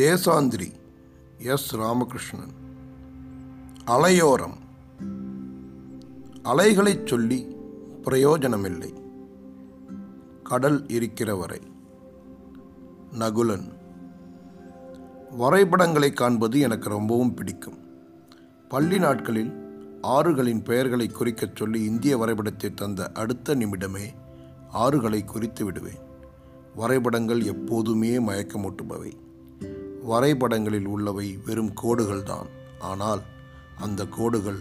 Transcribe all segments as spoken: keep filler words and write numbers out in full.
தேசாந்திரி S Ramakrishnan. அலையோரம். அலைகளைச் சொல்லி பிரயோஜனமில்லை, கடல் இருக்கிற வரை. நகுலன். வரைபடங்களை காண்பது எனக்கு ரொம்பவும் பிடிக்கும். பள்ளி நாட்களில் ஆறுகளின் பெயர்களை குறிக்கச் சொல்லி இந்திய வரைபடத்தை தந்த அடுத்த நிமிடமே ஆறுகளை குறித்து விடுவேன். வரைபடங்கள் எப்போதுமே மயக்கமூட்டுபவை. வரைபடங்களில் உள்ளவை வெறும் கோடுகள்தான். ஆனால் அந்த கோடுகள்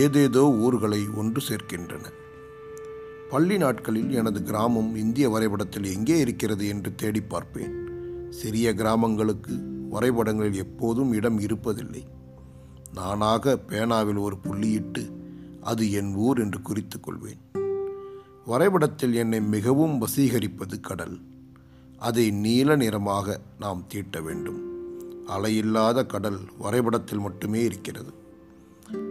ஏதேதோ ஊர்களை ஒன்று சேர்க்கின்றன. பள்ளி நாட்களில் எனது கிராமம் இந்திய வரைபடத்தில் எங்கே இருக்கிறது என்று தேடி பார்ப்பேன். சிறிய கிராமங்களுக்கு வரைபடங்களில் எப்போதும் இடம் இருப்பதில்லை. நானாக பேனாவில் ஒரு புள்ளியிட்டு அது என் ஊர் என்று குறித்து கொள்வேன். வரைபடத்தில் என்னை மிகவும் வசீகரிப்பது கடல். அதை நீல நிறமாக நாம் தீட்ட வேண்டும். அலையில்லாத கடல் வரைபடத்தில் மட்டுமே இருக்கிறது.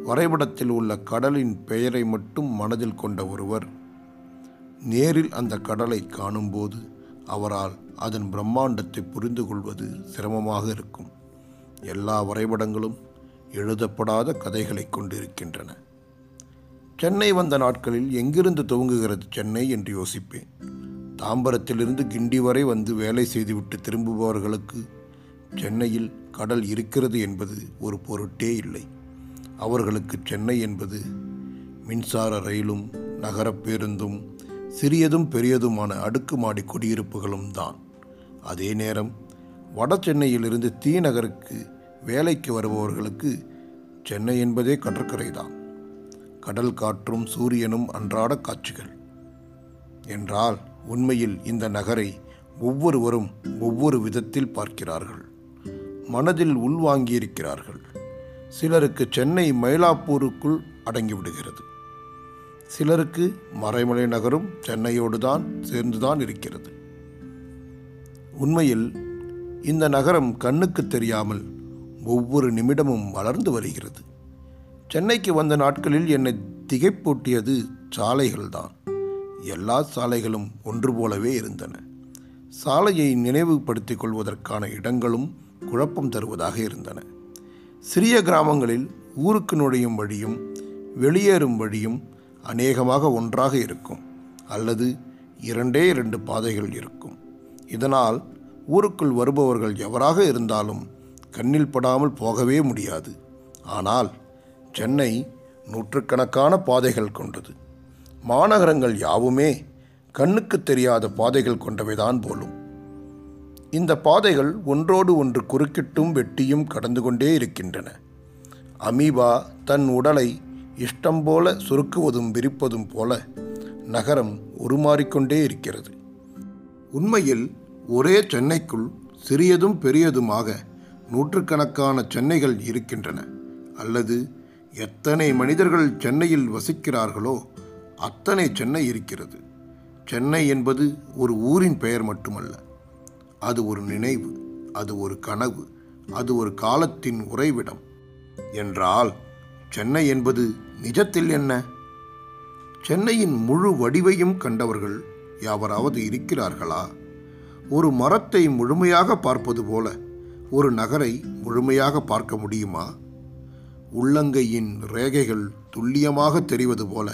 வரைபடத்தில் உள்ள கடலின் பெயரை மட்டும் மனதில் கொண்ட ஒருவர் நேரில் அந்த கடலை காணும்போது அவரால் அதன் பிரம்மாண்டத்தை புரிந்து கொள்வது சிரமமாக இருக்கும். எல்லா வரைபடங்களும் எழுதப்படாத கதைகளை கொண்டிருக்கின்றன. சென்னை வந்த நாட்களில் எங்கிருந்து துவங்குகிறது சென்னை என்று யோசிப்பேன். தாம்பரத்திலிருந்து கிண்டி வரை வந்து வேலை செய்துவிட்டு திரும்புபவர்களுக்கு சென்னையில் கடல் இருக்கிறது என்பது ஒரு பொருட்டே இல்லை. அவர்களுக்கு சென்னை என்பது மின்சார ரயிலும் நகரப் பேருந்தும் சிறியதும் பெரியதுமான அடுக்குமாடி குடியிருப்புகளும் தான். அதே நேரம் வட சென்னையிலிருந்து தீ நகருக்கு வேலைக்கு வருபவர்களுக்கு சென்னை என்பதே கடற்கரை தான். கடல் காற்றும் சூரியனும் அன்றாட காட்சிகள் என்றால் உண்மையில் இந்த நகரை ஒவ்வொருவரும் ஒவ்வொரு விதத்தில் பார்க்கிறார்கள், மனதில் உள்வாங்கியிருக்கிறார்கள். சிலருக்கு சென்னை மயிலாப்பூருக்குள் அடங்கிவிடுகிறது. சிலருக்கு மறைமலை நகரும் சென்னையோடு தான் சேர்ந்துதான் இருக்கிறது. உண்மையில் இந்த நகரம் கண்ணுக்கு தெரியாமல் ஒவ்வொரு நிமிடமும் வளர்ந்து வருகிறது. சென்னைக்கு வந்த நாட்களில் என்னை திகைப்பூட்டியது சாலைகள்தான். எல்லா சாலைகளும் ஒன்று போலவே இருந்தன. சாலையை நினைவுபடுத்திக் கொள்வதற்கான இடங்களும் குழப்பம் தருவதாக இருந்தன. சிறிய கிராமங்களில் ஊருக்கு நுழையும் வழியும் வெளியேறும் வழியும் அநேகமாக ஒன்றாக இருக்கும், அல்லது இரண்டே இரண்டு பாதைகள் இருக்கும். இதனால் ஊருக்குள் வருபவர்கள் எவராக இருந்தாலும் கண்ணில் படாமல் போகவே முடியாது. ஆனால் சென்னை நூற்றுக்கணக்கான பாதைகள் கொண்டது. மாநகரங்கள் யாவுமே கண்ணுக்கு தெரியாத பாதைகள் கொண்டவைதான் போலும். இந்த பாதைகள் ஒன்றோடு ஒன்று குறுக்கிட்டும் வெட்டியும் கடந்து கொண்டே இருக்கின்றன. அமீபா தன் உடலை இஷ்டம் போல சுருக்குவதும் விரிப்பதும் போல நகரம் உருமாறிக்கொண்டே இருக்கிறது. உண்மையில் ஒரே சென்னைக்குள் சிறியதும் பெரியதுமாக நூற்றுக்கணக்கான சென்னைகள் இருக்கின்றன. அல்லது எத்தனை மனிதர்கள் சென்னையில் வசிக்கிறார்களோ அத்தனை சென்னை இருக்கிறது. சென்னை என்பது ஒரு ஊரின் பெயர் மட்டுமல்ல, அது ஒரு நினைவு, அது ஒரு கனவு, அது ஒரு காலத்தின் உறைவிடம். என்றால் சென்னை என்பது நிஜத்தில் என்ன? சென்னையின் முழு வடிவையும் கண்டவர்கள் யாவராவது இருக்கிறார்களா? ஒரு மரத்தை முழுமையாக பார்ப்பது போல ஒரு நகரை முழுமையாக பார்க்க முடியுமா? உள்ளங்கையின் ரேகைகள் துல்லியமாக தெரிவது போல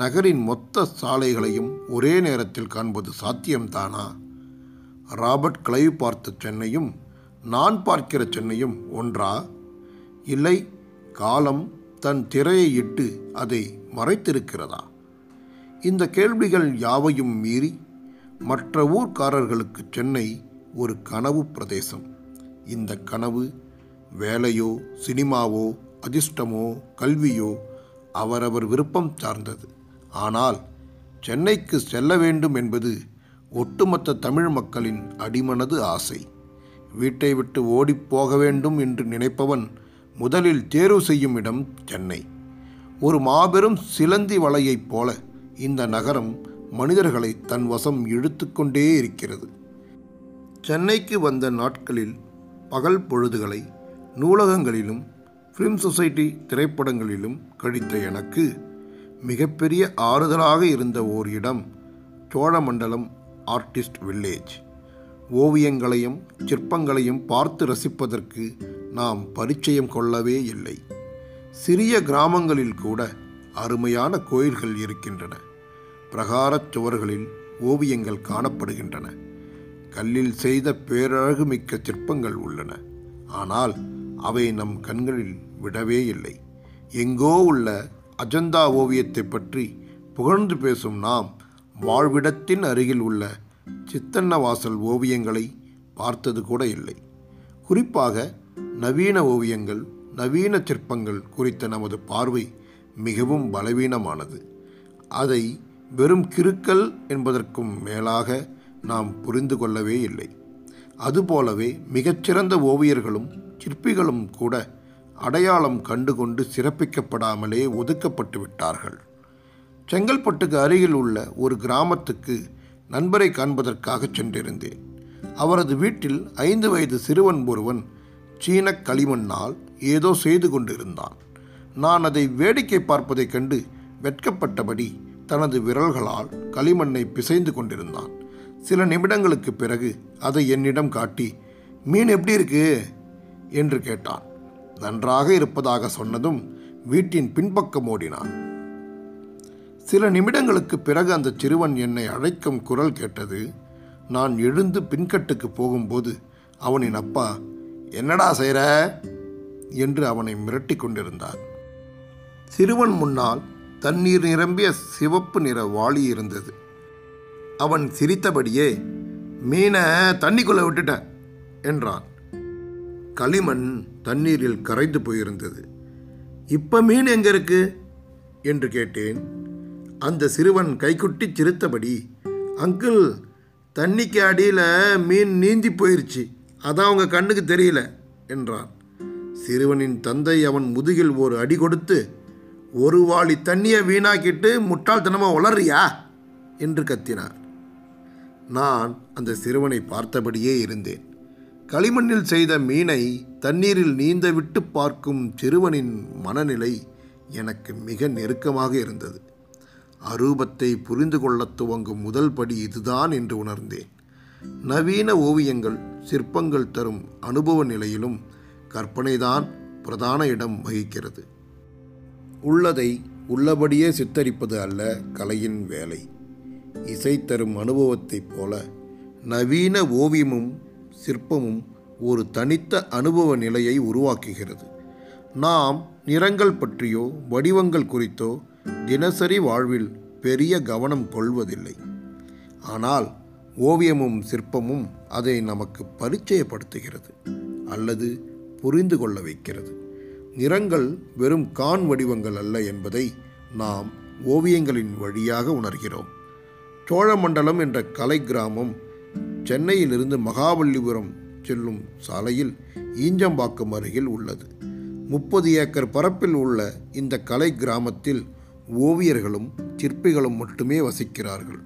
நகரின் மொத்த சாலைகளையும் ஒரே நேரத்தில் காண்பது சாத்தியம்தானா? ராபர்ட் கிளைவ் பார்த்த சென்னையும் நான் பார்க்கிற சென்னையும் ஒன்றா? இல்லை, காலம் தன் திரையை இட்டு அதை மறைத்திருக்கிறதா? இந்த கேள்விகள் யாவையும் மீறி மற்ற ஊர்க்காரர்களுக்கு சென்னை ஒரு கனவு பிரதேசம். இந்த கனவு வேலையோ சினிமாவோ அதிர்ஷ்டமோ கல்வியோ அவரவர் விருப்பம் சார்ந்தது. ஆனால் சென்னைக்கு செல்ல வேண்டும் என்பது ஒட்டுமொத்த தமிழ் மக்களின் அடிமனது ஆசை. வீட்டை விட்டு ஓடிப்போக வேண்டும் என்று நினைப்பவன் முதலில் தேர்வு செய்யும் இடம் சென்னை. ஒரு மாபெரும் சிலந்தி வலையைப் போல இந்த நகரம் மனிதர்களை தன் வசம் இழுத்து கொண்டே இருக்கிறது. சென்னைக்கு வந்த நாட்களில் பகல் பொழுதுகளை நூலகங்களிலும் ஃபிலிம் சொசைட்டி திரைப்படங்களிலும் கழித்த எனக்கு மிகப்பெரிய ஆறுதலாக இருந்த ஓர் இடம் சோழ மண்டலம் ஆர்டிஸ்ட் வில்லேஜ். ஓவியங்களையும் சிற்பங்களையும் பார்த்து ரசிப்பதற்கு நாம் பரிச்சயம் கொள்ளவே இல்லை. சிறிய கிராமங்களில் கூட அருமையான கோயில்கள் இருக்கின்றன. பிரகாரச் சுவர்களில் ஓவியங்கள் காணப்படுகின்றன. கல்லில் செய்த பேரழகு மிக்க சிற்பங்கள் உள்ளன. ஆனால் அவை நம் கண்களில் விடவே இல்லை. எங்கோ உள்ள அஜந்தா ஓவியத்தை பற்றி புகழ்ந்து பேசும் நாம் வாழ்விடத்தின் அருகில் உள்ள சித்தன்னவாசல் ஓவியங்களை பார்த்தது கூட இல்லை. குறிப்பாக நவீன ஓவியங்கள், நவீன சிற்பங்கள் குறித்த நமது பார்வை மிகவும் பலவீனமானது. அதை வெறும் கிறுக்கல் என்பதற்கும் மேலாக நாம் புரிந்து கொள்ளவே இல்லை. அதுபோலவே மிகச்சிறந்த ஓவியர்களும் சிற்பிகளும் கூட அடையாளம் கண்டுகொண்டு சிறப்பிக்கப்படாமலே ஒதுக்கப்பட்டு விட்டார்கள். செங்கல்பட்டுக்கு அருகில் உள்ள ஒரு கிராமத்துக்கு நண்பரை காண்பதற்காக சென்றிருந்தேன். அவரது வீட்டில் ஐந்து வயது சிறுவன் ஒருவன் சீன களிமண்ணால் ஏதோ செய்து கொண்டிருந்தான். நான் அதை வேடிக்கை பார்ப்பதைக் கண்டு வெட்கப்பட்டபடி தனது விரல்களால் களிமண்ணை பிசைந்து கொண்டிருந்தான். சில நிமிடங்களுக்கு பிறகு அதை என்னிடம் காட்டி, மீன் எப்படி இருக்கு என்று கேட்டான். நன்றாக இருப்பதாக சொன்னதும் வீட்டின் பின்பக்கம் ஓடினான். சில நிமிடங்களுக்கு பிறகு அந்த சிறுவன் என்னை அழைக்கும் குரல் கேட்டது. நான் எழுந்து பின்கட்டுக்கு போகும்போது அவனின் அப்பா, என்னடா செய்கிற என்று அவனை மிரட்டி கொண்டிருந்தார். சிறுவன் முன்னால் தண்ணீர் நிரம்பிய சிவப்பு நிற வாளி இருந்தது. அவன் சிரித்தபடியே, மீனை தண்ணிக்குள்ளே விட்டுட்டேன் என்றான். களிமண் தண்ணீரில் கரைந்து போயிருந்தது. இப்போ மீன் எங்கே இருக்கு என்று கேட்டேன். அந்த சிறுவன் கைக்குட்டி சிரித்தபடி, அங்கிள், தண்ணிக்கு அடியில் மீன் நீந்தி போயிடுச்சு, அதான் அவங்க கண்ணுக்கு தெரியல என்றான். சிறுவனின் தந்தை அவன் முதுகில் ஒரு அடி கொடுத்து, ஒரு வாளி தண்ணியை வீணாக்கிட்டு முட்டாள்தனமாக உளறியா என்று கத்தினார். நான் அந்த சிறுவனை பார்த்தபடியே இருந்தேன். களிமண்ணில் செய்த மீனை தண்ணீரில் நீந்த விட்டு பார்க்கும் சிறுவனின் மனநிலை எனக்கு மிக நெருக்கமாக இருந்தது. அரூபத்தை புரிந்து கொள்ள துவங்கும் முதல் படி இதுதான் என்று உணர்ந்தேன். நவீன ஓவியங்கள், சிற்பங்கள் தரும் அனுபவ நிலையிலும் கற்பனைதான் பிரதான இடம் வகிக்கிறது. உள்ளதை உள்ளபடியே சித்தரிப்பது அல்ல கலையின் வேலை. இசை தரும் அனுபவத்தைப் போல நவீன ஓவியமும் சிற்பமும் ஒரு தனித்த அனுபவ நிலையை உருவாக்குகிறது. நாம் நிறங்கள் பற்றியோ வடிவங்கள் குறித்தோ தினசரி வாழ்வில் பெரிய கவனம் கொள்வதில்லை. ஆனால் ஓவியமும் சிற்பமும் அதை நமக்கு பரிச்சயப்படுத்துகிறது அல்லது புரிந்து கொள்ள வைக்கிறது. நிறங்கள் வெறும் காண் வடிவங்கள் அல்ல என்பதை நாம் ஓவியங்களின் வழியாக உணர்கிறோம். சோழ மண்டலம் என்ற கலை கிராமம் சென்னையிலிருந்து மகாபல்லிபுரம் செல்லும் சாலையில் ஈஞ்சம்பாக்கம் அருகில் உள்ளது. முப்பது ஏக்கர் பரப்பில் உள்ள இந்த கலை கிராமத்தில் ஓவியர்களும் சிற்பிகளும் மட்டுமே வசிக்கிறார்கள்.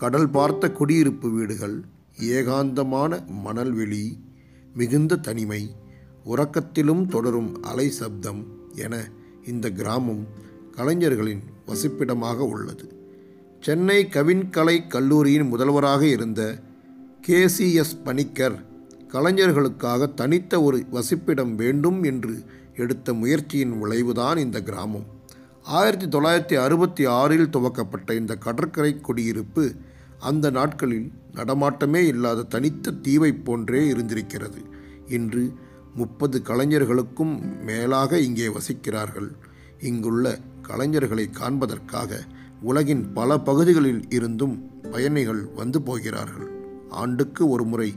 கடல் பார்த்த குடியிருப்பு வீடுகள், ஏகாந்தமான மணல்வெளி, மிகுந்த தனிமை, உறக்கத்திலும் தொடரும் அலை சப்தம் என இந்த கிராமம் கலைஞர்களின் வசிப்பிடமாக உள்ளது. சென்னை கவின்கலை கல்லூரியின் முதல்வராக இருந்த கே சி எஸ் பணிக்கர் கலைஞர்களுக்காக தனித்த ஒரு வசிப்பிடம் வேண்டும் என்று எடுத்த முயற்சியின் விளைவுதான் இந்த கிராமம். ஆயிரத்தி தொள்ளாயிரத்தி அறுபத்தி ஆறில் துவக்கப்பட்ட இந்த கடற்கரை குடியிருப்பு அந்த நாட்களில் நடமாட்டமே இல்லாத தனித்த தீவை போன்றே இருந்திருக்கிறது. இன்று முப்பது கலைஞர்களுக்கும் மேலாக இங்கே வசிக்கிறார்கள். இங்குள்ள கலைஞர்களை காண்பதற்காக உலகின் பல பகுதிகளில் இருந்தும் பயணிகள் வந்து போகிறார்கள். ஆண்டுக்கு ஒரு முறை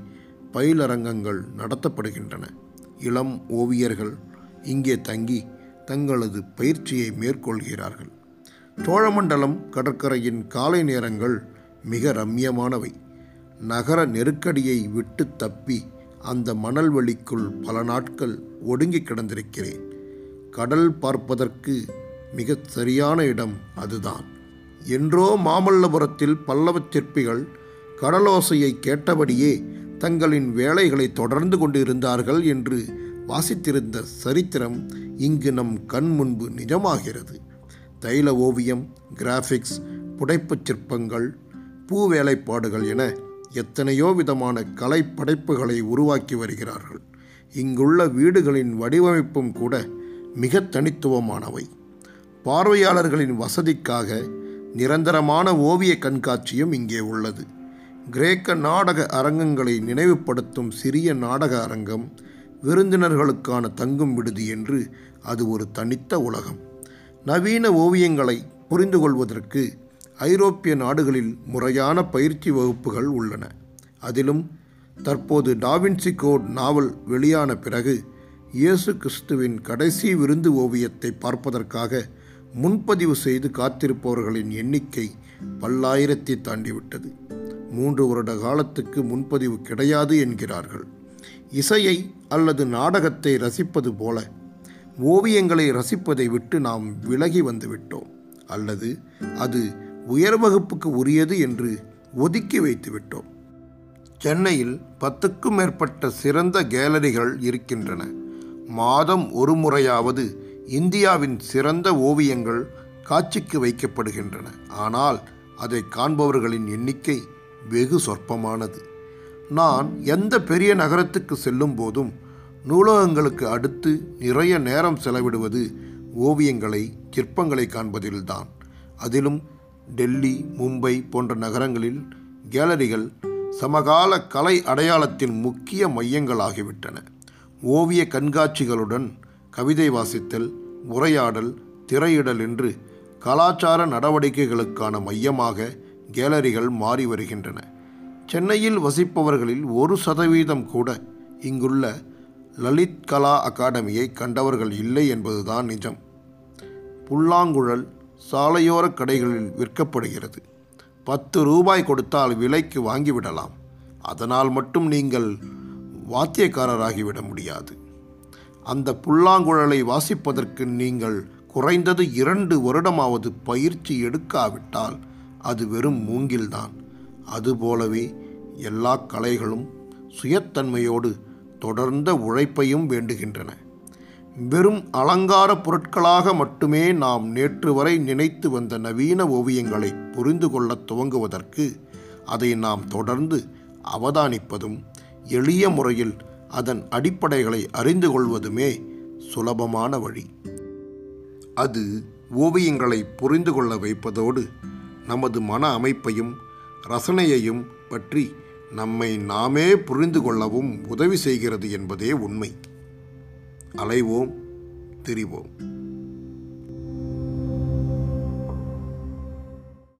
பயிலரங்கங்கள் நடத்தப்படுகின்றன. இளம் ஓவியர்கள் இங்கே தங்கி தங்களது பயிற்சியை மேற்கொள்கிறார்கள். சோழமண்டலம் கடற்கரையின் காலை நேரங்கள் மிக ரம்யமானவை. நகர நெருக்கடியை விட்டு தப்பி அந்த மணல்வெளிக்குள் பல நாட்கள் ஒடுங்கி கிடந்திருக்கிறேன். கடல் பார்ப்பதற்கு மிக சரியான இடம் அதுதான். என்றோ மாமல்லபுரத்தில் பல்லவ சிற்பிகள் கடலோசையை கேட்டபடியே தங்களின் வேலைகளை தொடர்ந்து கொண்டு இருந்தார்கள் என்று வாசித்திருந்த சரித்திரம் இங்கு நம் கண் முன்பு நிஜமாகிறது. தைல ஓவியம், கிராஃபிக்ஸ், புடைப்புச் சிற்பங்கள், பூ வேலைப்பாடுகள் என எத்தனையோ விதமான கலைப்படைப்புகளை உருவாக்கி வருகிறார்கள். இங்குள்ள வீடுகளின் வடிவமைப்பும் கூட மிக தனித்துவமானவை. பார்வையாளர்களின் வசதிக்காக நிரந்தரமான ஓவிய கண்காட்சியும் இங்கே உள்ளது. கிரேக்க நாடக அரங்கங்களை நினைவுபடுத்தும் சிறிய நாடக அரங்கம், விருந்தினர்களுக்கான தங்கும் விடுதி என்று அது ஒரு தனித்த உலகம். நவீன ஓவியங்களை புரிந்து கொள்வதற்கு ஐரோப்பிய நாடுகளில் முறையான பயிற்சி வகுப்புகள் உள்ளன. அதிலும் தற்போது டாவின்சி கோட் நாவல் வெளியான பிறகு இயேசு கிறிஸ்துவின் கடைசி விருந்து ஓவியத்தை பார்ப்பதற்காக முன்பதிவு செய்து காத்திருப்பவர்களின் எண்ணிக்கை பல்லாயிரத்தை தாண்டிவிட்டது. மூன்று வருட காலத்துக்கு முன்பதிவு கிடையாது என்கிறார்கள். இசையை அல்லது நாடகத்தை ரசிப்பது போல ஓவியங்களை ரசிப்பதை விட்டு நாம் விலகி வந்துவிட்டோம், அல்லது அது உயர் வகுப்புக்கு உரியது என்று ஒதுக்கி வைத்துவிட்டோம். சென்னையில் பத்துக்கும் மேற்பட்ட சிறந்த கேலரிகள் இருக்கின்றன. மாதம் ஒரு முறையாவது இந்தியாவின் சிறந்த ஓவியங்கள் காட்சிக்கு வைக்கப்படுகின்றன. ஆனால் அதை காண்பவர்களின் எண்ணிக்கை வெகு சொற்பமானது. நான் எந்த பெரிய நகரத்துக்கு செல்லும் போதும் நூலகங்களுக்கு அடுத்து நிறைய நேரம் செலவிடுவது ஓவியங்களை, சிற்பங்களை காண்பதில்தான். அதிலும் டெல்லி, மும்பை போன்ற நகரங்களில் கேலரிகள் சமகால கலை அடையாளத்தின் முக்கிய மையங்களாகிவிட்டன. ஓவிய கண்காட்சிகளுடன் கவிதை வாசித்தல், உரையாடல், திரையிடல் என்று கலாச்சார நடவடிக்கைகளுக்கான மையமாக கேலரிகள் மாறி வருகின்றன. சென்னையில் வசிப்பவர்களில் ஒரு சதவீதம் கூட இங்குள்ள லலித் கலா அகாடமியை கண்டவர்கள் இல்லை என்பதுதான் நிஜம். புல்லாங்குழல் சாலையோர கடைகளில் விற்கப்படுகிறது. பத்து ரூபாய் கொடுத்தால் விலைக்கு வாங்கிவிடலாம். அதனால் மட்டும் நீங்கள் வாத்தியக்காரராகிவிட முடியாது. அந்த புல்லாங்குழலை வாசிப்பதற்கு நீங்கள் குறைந்தது இரண்டு வருடமாவது பயிற்சி எடுக்காவிட்டால் அது வெறும் மூங்கில்தான். அதுபோலவே எல்லா கலைகளும் சுயத்தன்மையோடு தொடர்ந்த உழைப்பையும் வேண்டுகின்றன. வெறும் அலங்கார பொருட்களாக மட்டுமே நாம் நேற்று வரை நினைத்து வந்த நவீன ஓவியங்களை புரிந்து கொள்ள துவங்குவதற்கு அதை நாம் தொடர்ந்து அவதானிப்பதும், எளிய முறையில் அதன் அடிப்படைகளை அறிந்து கொள்வதுமே சுலபமான வழி. அது ஓவியங்களை புரிந்து கொள்ள வைப்பதோடு நமது மன அமைப்பையும் ரசனையையும் பற்றி நம்மை நாமே புரிந்து கொள்ளவும் உதவி செய்கிறது என்பதே உண்மை. அலைவோம், திரிவோம்.